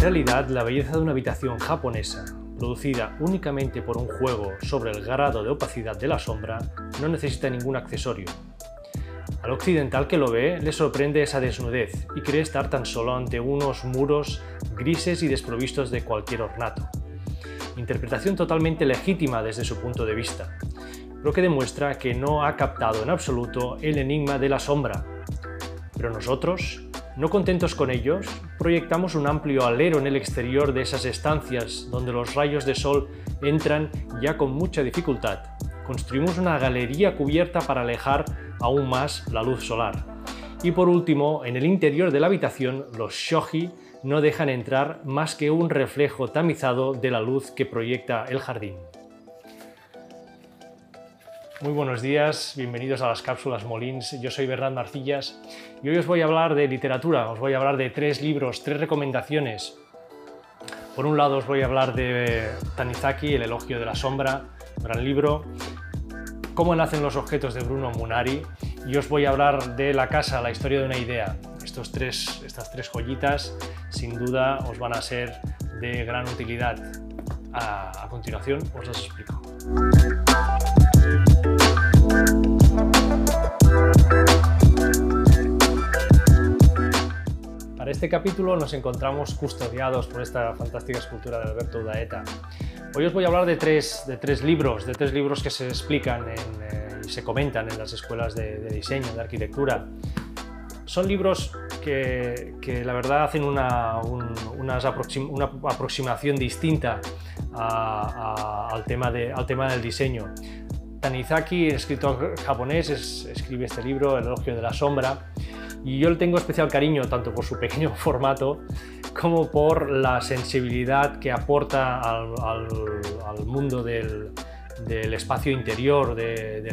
En realidad, la belleza de una habitación japonesa, producida únicamente por un juego sobre el grado de opacidad de la sombra, no necesita ningún accesorio. Al occidental que lo ve, le sorprende esa desnudez y cree estar tan solo ante unos muros grises y desprovistos de cualquier ornato. Interpretación totalmente legítima desde su punto de vista, lo que demuestra que no ha captado en absoluto el enigma de la sombra. Pero nosotros, no contentos con ellos, proyectamos un amplio alero en el exterior de esas estancias donde los rayos de sol entran ya con mucha dificultad. Construimos una galería cubierta para alejar aún más la luz solar. Y por último, en el interior de la habitación, los shoji no dejan entrar más que un reflejo tamizado de la luz que proyecta el jardín. Muy buenos días, bienvenidos a las Cápsulas Molins. Yo soy Bernat Marcillas y hoy os voy a hablar de literatura, os voy a hablar de tres libros, tres recomendaciones. Por un lado os voy a hablar de Tanizaki, El elogio de la sombra, un gran libro. Cómo nacen los objetos de Bruno Munari, y os voy a hablar de La casa, la historia de una idea. Estas tres joyitas sin duda os van a ser de gran utilidad. A continuación os las explico. Para este capítulo nos encontramos custodiados por esta fantástica escultura de Alberto Udaeta. Hoy os voy a hablar de tres libros que se explican y se comentan en las escuelas de diseño, de arquitectura. Son libros que la verdad hacen una aproximación distinta al tema del diseño. Tanizaki, escritor japonés, escribe este libro, El elogio de la sombra, y yo le tengo especial cariño tanto por su pequeño formato como por la sensibilidad que aporta al mundo del espacio interior, del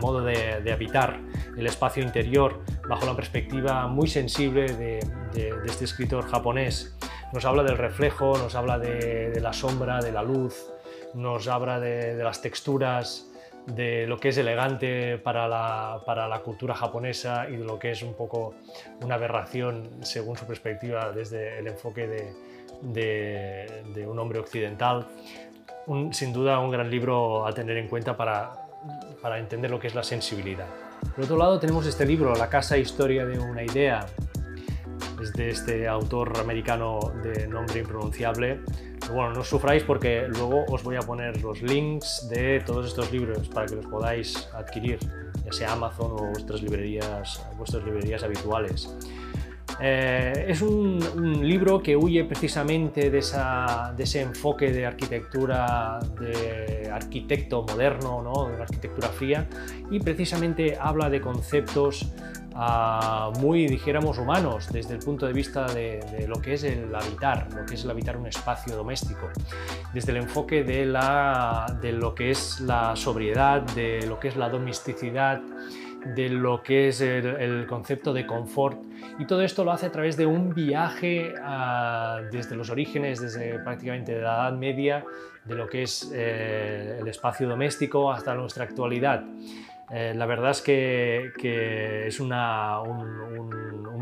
modo de habitar el espacio interior, bajo la perspectiva muy sensible de este escritor japonés. Nos habla del reflejo, nos habla de la sombra, de la luz, nos habla de las texturas, de lo que es elegante para la cultura japonesa y de lo que es un poco una aberración según su perspectiva desde el enfoque de un hombre occidental. Sin duda un gran libro a tener en cuenta para entender lo que es la sensibilidad. Por otro lado tenemos este libro, La casa, historia de una idea. Es de este autor americano de nombre impronunciable. Bueno, no os sufráis porque luego os voy a poner los links de todos estos libros para que los podáis adquirir, ya sea Amazon o vuestras librerías habituales. Es un libro que huye precisamente de ese enfoque de arquitectura de arquitecto moderno, ¿no? De una arquitectura fría, y precisamente habla de conceptos muy, dijéramos, humanos desde el punto de vista de lo que es el habitar, un espacio doméstico, desde el enfoque de lo que es la sobriedad, de lo que es la domesticidad, de lo que es el concepto de confort, y todo esto lo hace a través de un viaje desde los orígenes, desde prácticamente la Edad Media, de lo que es el espacio doméstico hasta nuestra actualidad. La verdad es que es un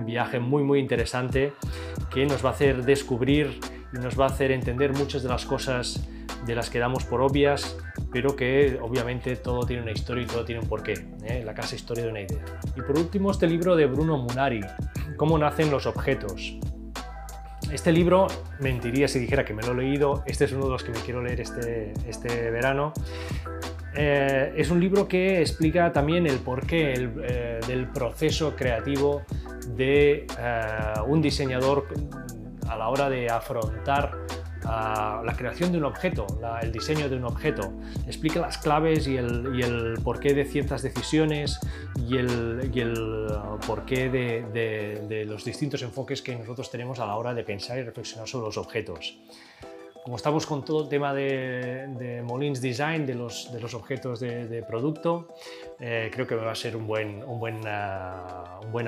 viaje muy, muy interesante que nos va a hacer descubrir y nos va a hacer entender muchas de las cosas de las que damos por obvias, pero que obviamente todo tiene una historia y todo tiene un porqué, ¿eh? La casa, historia de una idea. Y por último, este libro de Bruno Munari, Cómo nacen los objetos. Este libro, mentiría si dijera que me lo he leído, este es uno de los que me quiero leer este verano. Es un libro que explica también el porqué del proceso creativo de un diseñador a la hora de afrontar la creación de un objeto, el diseño de un objeto. Explica las claves y el porqué de ciertas decisiones y el porqué de los distintos enfoques que nosotros tenemos a la hora de pensar y reflexionar sobre los objetos. Como estamos con todo el tema de Molins Design, de los objetos de producto, creo que va a ser un buen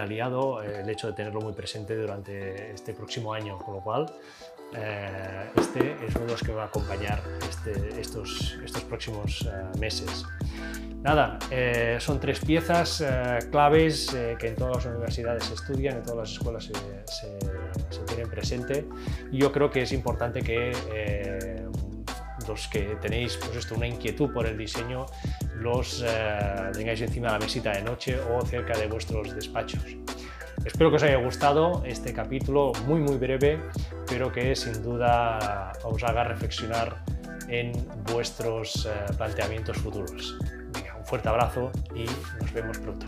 aliado el hecho de tenerlo muy presente durante este próximo año, con lo cual este es uno de los que va a acompañar estos próximos meses. Nada, son tres piezas claves que en todas las universidades se estudian, en todas las escuelas se tienen presente, y yo creo que es importante que los que tenéis una inquietud por el diseño los tengáis encima de la mesita de noche o cerca de vuestros despachos. Espero que os haya gustado este capítulo muy breve, pero que sin duda os haga reflexionar en vuestros planteamientos futuros. Venga, un fuerte abrazo y nos vemos pronto.